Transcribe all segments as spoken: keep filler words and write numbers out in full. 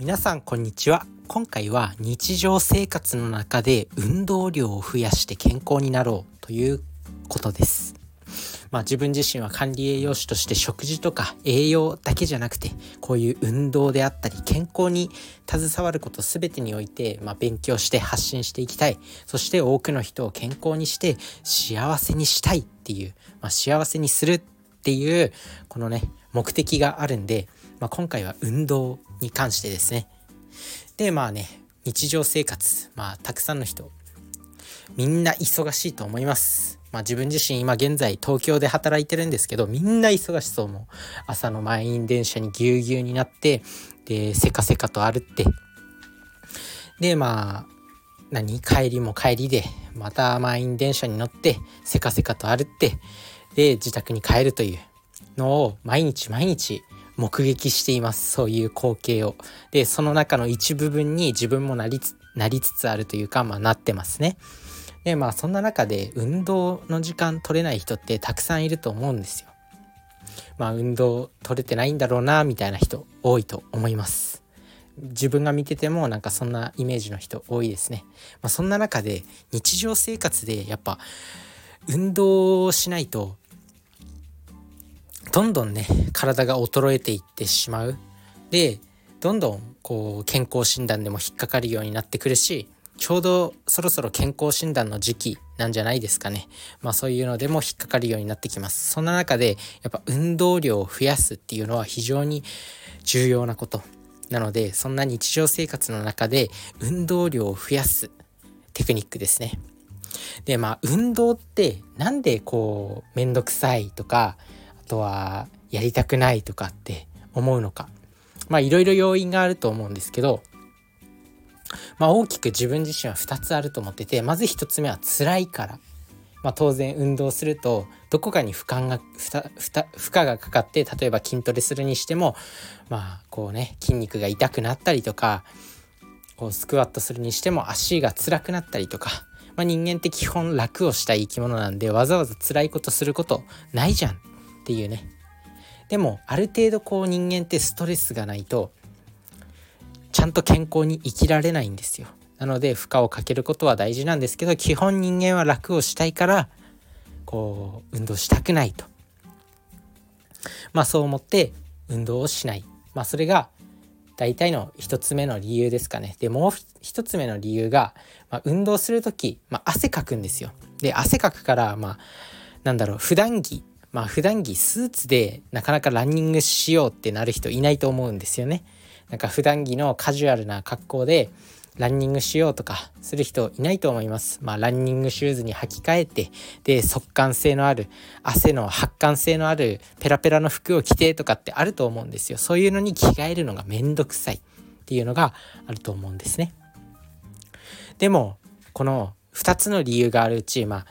皆さんこんにちは。今回は日常生活の中で運動量を増やして健康になろうということです。まあ、自分自身は管理栄養士として食事とか栄養だけじゃなくて、こういう運動であったり健康に携わること全てにおいて、まあ、勉強して発信していきたい、そして多くの人を健康にして幸せにしたいっていう、まあ、幸せにするっていうこのね目的があるんで、まあ、今回は運動に関してですね。でまあね日常生活、まあ、たくさんの人みんな忙しいと思います。まあ、自分自身今現在東京で働いてるんですけど、みんな忙しそう。もう朝の満員電車にぎゅうぎゅうになって、でせかせかと歩って、でまあ何帰りも帰りでまた満員電車に乗ってせかせかと歩って、で自宅に帰るというのを毎日毎日目撃しています。そういう光景を。でその中の一部分に自分もなりつ、なりつつあるというか、まあなってますね。でまあそんな中で運動の時間取れない人ってたくさんいると思うんですよ。まあ運動取れてないんだろうなみたいな人多いと思います。自分が見ててもなんかそんなイメージの人多いですね。まあ、そんな中で日常生活でやっぱ運動をしないとどんどんね体が衰えていってしまう。でどんどんこう健康診断でも引っかかるようになってくるし、ちょうどそろそろ健康診断の時期なんじゃないですかね。まあそういうのでも引っかかるようになってきます。そんな中でやっぱ運動量を増やすっていうのは非常に重要なことなので、そんな日常生活の中で運動量を増やすテクニックですね。でまあ運動ってなんでこうめんどくさいとか、あとはやりたくないとかって思うのか、まあいろいろ要因があると思うんですけど、まあ、大きく自分自身はふたつあると思ってて、まずひとつめは辛いから。まあ、当然運動するとどこかに負荷が、負荷、負荷がかかって、例えば筋トレするにしても、まあこうね筋肉が痛くなったりとか、こうスクワットするにしても足が辛くなったりとか、まあ、人間って基本楽をしたい生き物なんでわざわざ辛いことすることないじゃんっていうね。でもある程度こう人間ってストレスがないとちゃんと健康に生きられないんですよ。なので負荷をかけることは大事なんですけど、基本人間は楽をしたいからこう運動したくないと、まあそう思って運動をしない。まあそれが大体の一つ目の理由ですかね。でもう一つ目の理由が、まあ、運動するとき、まあ、汗かくんですよ。で汗かくからまあなんだろう普段着まあ普段着スーツでなかなかランニングしようってなる人いないと思うんですよね。なんか普段着のカジュアルな格好でランニングしようとかする人いないと思います。まあランニングシューズに履き替えて、で速乾性のある汗の発汗性のあるペラペラの服を着てとかってあると思うんですよ。そういうのに着替えるのがめんどくさいっていうのがあると思うんですね。でもこのふたつの理由があるうち、まあ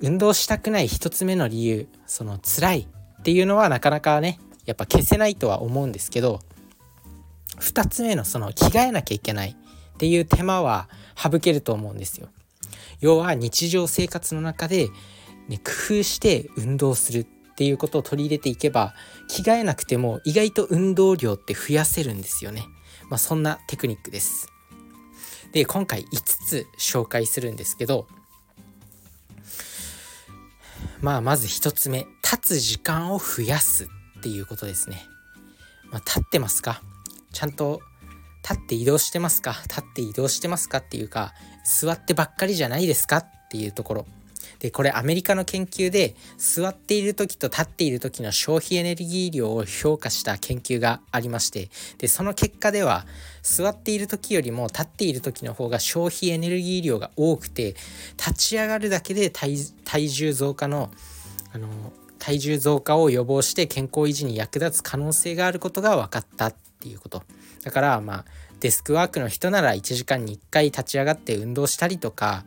運動したくないひとつめの理由、その辛いっていうのはなかなかねやっぱ消せないとは思うんですけど、ふたつめのその着替えなきゃいけないっていう手間は省けると思うんですよ。要は日常生活の中で、ね、工夫して運動するっていうことを取り入れていけば、着替えなくても意外と運動量って増やせるんですよね。まあそんなテクニックです。で今回いつつ紹介するんですけど、まあまずひとつめ、立つ時間を増やすっていうことですね。まあ、立ってますか？ちゃんと立って移動してますか？立って移動してますかっていうか、座ってばっかりじゃないですかっていうところで、これアメリカの研究で座っている時と立っている時の消費エネルギー量を評価した研究がありまして、でその結果では座っている時よりも立っている時の方が消費エネルギー量が多くて、立ち上がるだけで 体, 体重増加のあの体重増加を予防して健康維持に役立つ可能性があることが分かったっていうことだから、まあデスクワークの人ならいちじかんにいっかい立ち上がって運動したりとか、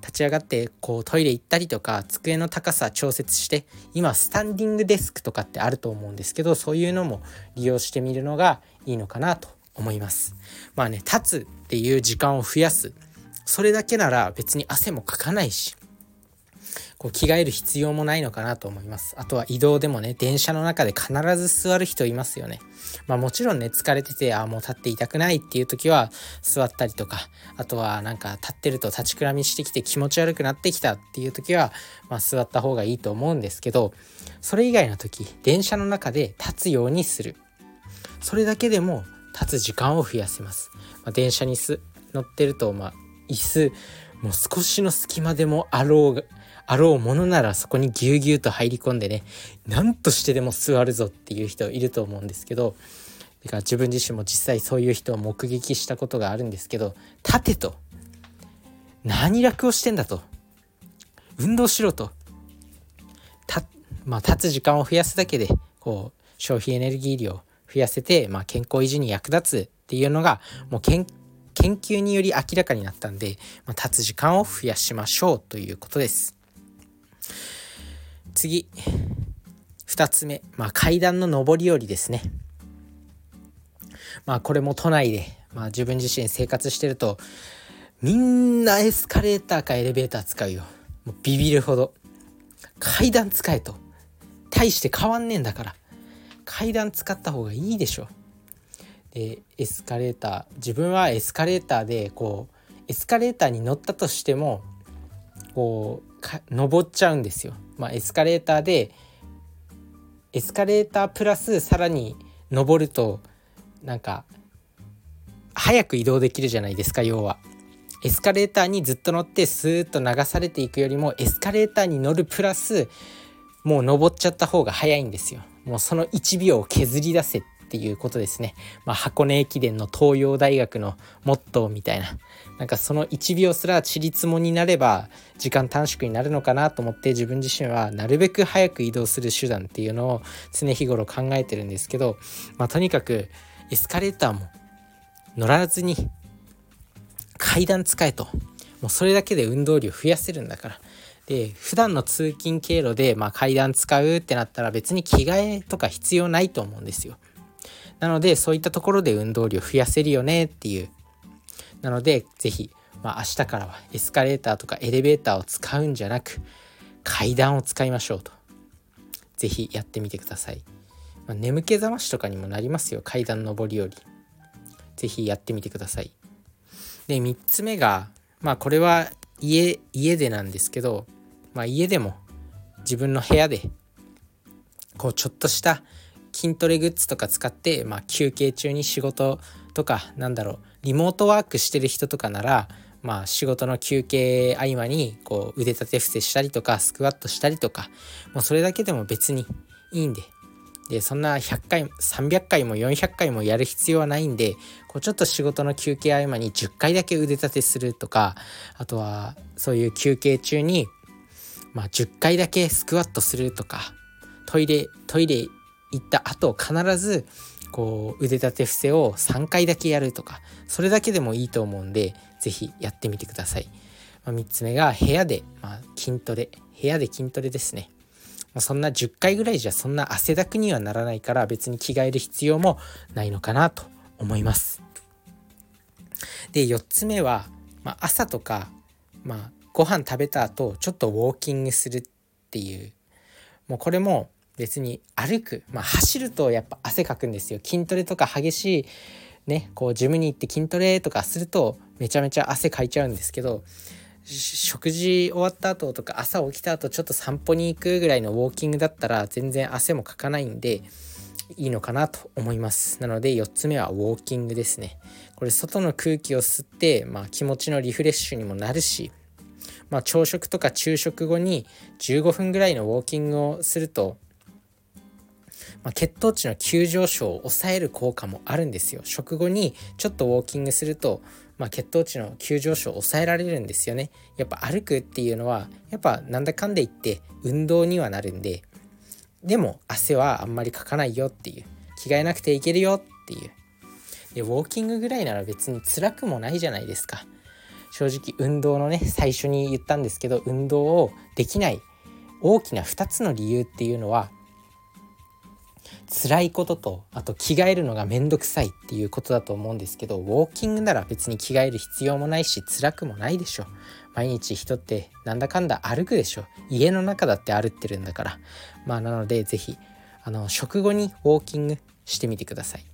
立ち上がってこうトイレ行ったりとか、机の高さ調節して、今スタンディングデスクとかってあると思うんですけど、そういうのも利用してみるのがいいのかなと思います。まあね立つっていう時間を増やす、それだけなら別に汗もかかないし、こう着替える必要もないのかなと思います。あとは移動でもね、電車の中で必ず座る人いますよね。まあもちろんね、疲れててあもう立っていたくないっていう時は座ったりとか、あとはなんか立ってると立ちくらみしてきて気持ち悪くなってきたっていう時は、まあ、座った方がいいと思うんですけど、それ以外の時電車の中で立つようにする、それだけでも立つ時間を増やせます。まあ、電車に乗ってると、まあ椅子もう少しの隙間でもあろうあろうものならそこにぎゅうぎゅうと入り込んでね、なんとしてでも座るぞっていう人いると思うんですけど、だから自分自身も実際そういう人を目撃したことがあるんですけど、立てと、何楽をしてんだと、運動しろと、た、まあ、立つ時間を増やすだけでこう消費エネルギー量を増やせて、まあ、健康維持に役立つっていうのがもう健康研究により明らかになったんで、まあ、立つ時間を増やしましょうということです。次ふたつめ、まあ、階段の上り下りですね。まあこれも都内で、まあ、自分自身生活してるとみんなエスカレーターかエレベーター使うよ。もうビビるほど階段使えと、大して変わんねえんだから階段使った方がいいでしょ。でエスカレーター、自分はエスカレーターでこうエスカレーターに乗ったとしてもこう登っちゃうんですよ。まあ、エスカレーターでエスカレータープラスさらに登るとなんか早く移動できるじゃないですか。要はエスカレーターにずっと乗ってスーッと流されていくよりもエスカレーターに乗るプラスもう登っちゃった方が早いんですよ。もうそのいちびょうを削り出せっていうことですね。まあ、箱根駅伝の東洋大学のモットーみたいな、なんかそのいちびょうすらちりつもになれば時間短縮になるのかなと思って、自分自身はなるべく早く移動する手段っていうのを常日頃考えてるんですけど、まあ、とにかくエスカレーターも乗らずに階段使えと、もうそれだけで運動量増やせるんだから。で普段の通勤経路でまあ階段使うってなったら別に着替えとか必要ないと思うんですよ。なのでそういったところで運動量増やせるよねっていう。なのでぜひ、まあ、明日からはエスカレーターとかエレベーターを使うんじゃなく階段を使いましょうと、ぜひやってみてください。まあ、眠気覚ましとかにもなりますよ、階段上りより。ぜひやってみてください。でみっつめが、まあ、これは家、家でなんですけど、まあ、家でも自分の部屋でこうちょっとした筋トレグッズとか使って、まあ、休憩中に仕事とかなんだろうリモートワークしてる人とかなら、まあ、仕事の休憩合間にこう腕立て伏せしたりとかスクワットしたりとか、もうそれだけでも別にいいんで、でそんなひゃっかいさんびゃっかいもよんひゃっかいもやる必要はないんで、こうちょっと仕事の休憩合間にじゅっかいだけ腕立てするとか、あとはそういう休憩中に、まあ、じゅっかいだけスクワットするとか、トイレトイレ行った後必ずこう腕立て伏せをさんかいだけやるとか、それだけでもいいと思うんでぜひやってみてください。まあ、みっつめが部屋で、まあ、筋トレ部屋で筋トレですね。まあ、そんなじゅっかいぐらいじゃそんな汗だくにはならないから、別に着替える必要もないのかなと思います。でよっつめは、まあ、朝とか、まあ、ご飯食べた後ちょっとウォーキングするっていう、もうこれも別に歩く、まあ、走るとやっぱ汗かくんですよ。筋トレとか激しいね、こうジムに行って筋トレとかするとめちゃめちゃ汗かいちゃうんですけど、食事終わった後とか朝起きた後ちょっと散歩に行くぐらいのウォーキングだったら全然汗もかかないんでいいのかなと思います。なのでよっつめはウォーキングですね。これ外の空気を吸って、まあ、気持ちのリフレッシュにもなるし、まあ、朝食とか昼食後にじゅうごふんぐらいのウォーキングをすると、まあ、血糖値の急上昇を抑える効果もあるんですよ。食後にちょっとウォーキングすると、まあ、血糖値の急上昇を抑えられるんですよね。やっぱ歩くっていうのはやっぱなんだかんで言って運動にはなるんで、でも汗はあんまりかかないよっていう、着替えなくていけるよっていう。でウォーキングぐらいなら別に辛くもないじゃないですか。正直運動のね、最初に言ったんですけど、運動をできない大きなふたつの理由っていうのは辛いことと、あと着替えるのがめんどくさいっていうことだと思うんですけど、ウォーキングなら別に着替える必要もないし辛くもないでしょ。毎日人ってなんだかんだ歩くでしょ。家の中だって歩ってるんだから。まあなのでぜひあの食後にウォーキングしてみてください。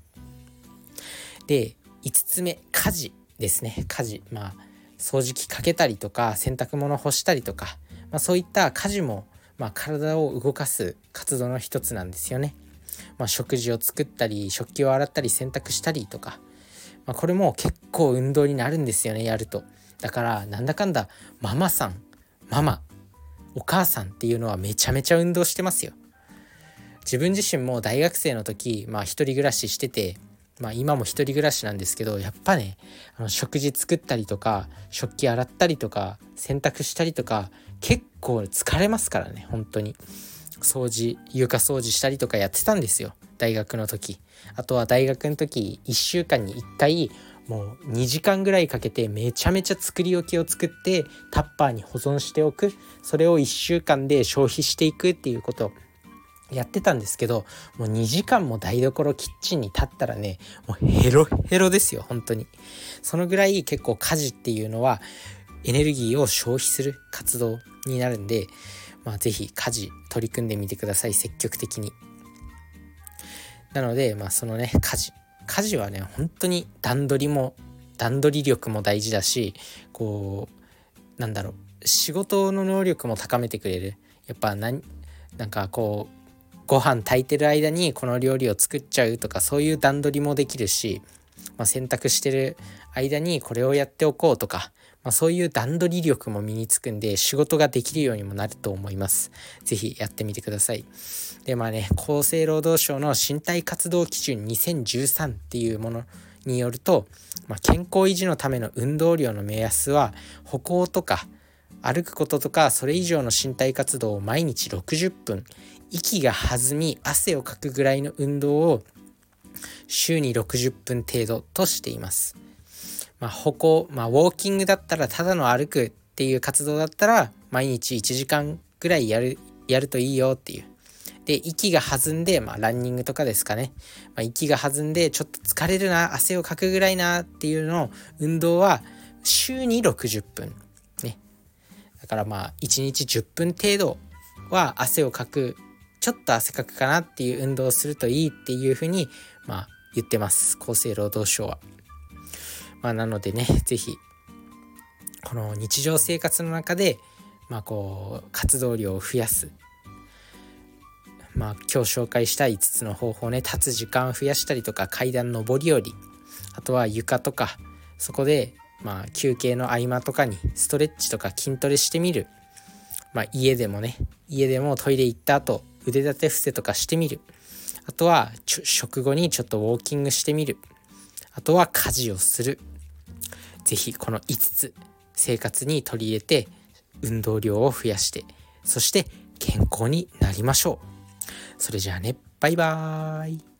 でいつつめ、家事ですね。家事、まあ掃除機かけたりとか洗濯物干したりとか、まあ、そういった家事も、まあ、体を動かす活動の一つなんですよね。まあ、食事を作ったり食器を洗ったり洗濯したりとか、まあ、これも結構運動になるんですよね、やると。だからなんだかんだママさんママお母さんっていうのはめちゃめちゃ運動してますよ。自分自身も大学生の時、まあ、一人暮らししてて、まあ、今も一人暮らしなんですけど、やっぱねあの食事作ったりとか食器洗ったりとか洗濯したりとか結構疲れますからね。本当に掃除、床掃除したりとかやってたんですよ、大学の時。あとは大学の時いっしゅうかんにいっかいもうにじかんぐらいかけてめちゃめちゃ作り置きを作ってタッパーに保存しておく、それをいっしゅうかんで消費していくっていうことをやってたんですけど、もうにじかんも台所キッチンに立ったらねもうヘロヘロですよ、本当に。そのぐらい結構家事っていうのはエネルギーを消費する活動になるんで、まあ、ぜひ家事取り組んでみてください、積極的に。なので、まあ、そのね家事家事はね本当に段取りも段取り力も大事だし、こうなんだろう仕事の能力も高めてくれる。やっぱ何なんかこうご飯炊いてる間にこの料理を作っちゃうとかそういう段取りもできるし、まあ、洗濯してる間にこれをやっておこうとか、まあ、そういう段取り力も身につくんで仕事ができるようにもなると思います。ぜひやってみてください。でまあね厚生労働省の身体活動基準にせんじゅうさんっていうものによると、まあ、健康維持のための運動量の目安は歩行とか歩くこととかそれ以上の身体活動を毎日ろくじゅっぷん、息が弾み汗をかくぐらいの運動を週にろくじゅっぷん程度としています。まあ、歩行、まあ、ウォーキングだったらただの歩くっていう活動だったら毎日いちじかんぐらいやる、やるといいよっていう。で息が弾んで、まあ、ランニングとかですかね、まあ、息が弾んでちょっと疲れるな汗をかくぐらいなっていうのを運動は週にろくじゅっぷんね。だからまあいちにちじゅっぷん程度は汗をかく、ちょっと汗かくかなっていう運動をするといいっていうふうに、まあ、言ってます厚生労働省は。まあ、なのでねぜひこの日常生活の中で、まあ、こう活動量を増やす、まあ、今日紹介したいつつの方法ね、立つ時間を増やしたりとか階段上り下り、あとは床とかそこで、まあ、休憩の合間とかにストレッチとか筋トレしてみる、まあ、家でもね家でもトイレ行った後腕立て伏せとかしてみる。あとはちょ食後にちょっとウォーキングしてみる。あとは家事をする。ぜひこのいつつ生活に取り入れて運動量を増やして、そして健康になりましょう。それじゃあね、バイバーイ。